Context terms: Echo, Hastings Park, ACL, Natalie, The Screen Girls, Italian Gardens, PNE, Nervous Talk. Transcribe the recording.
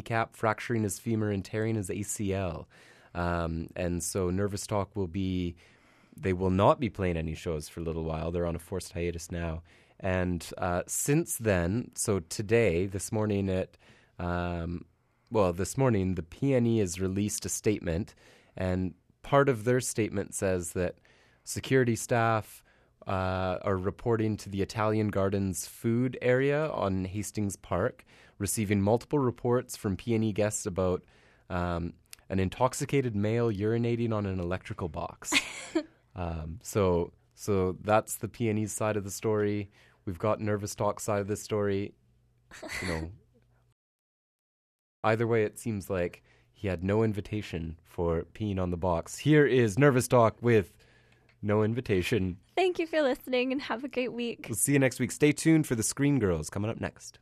kneecap, fracturing his femur, and tearing his ACL. And so Nervous Talk will be, they will not be playing any shows for a little while. They're on a forced hiatus now. And since then, so today, this morning at, well, this morning, the PNE has released a statement. And part of their statement says that security staff are reporting to the Italian Gardens food area on Hastings Park, receiving multiple reports from PNE guests about an intoxicated male urinating on an electrical box. So that's the PNE's side of the story. We've got Nervous Talk side of the story. You know, either way, it seems like he had no invitation for peeing on the box. Here is Nervous Talk with no invitation. Thank you for listening and have a great week. We'll see you next week. Stay tuned for The Screen Girls coming up next.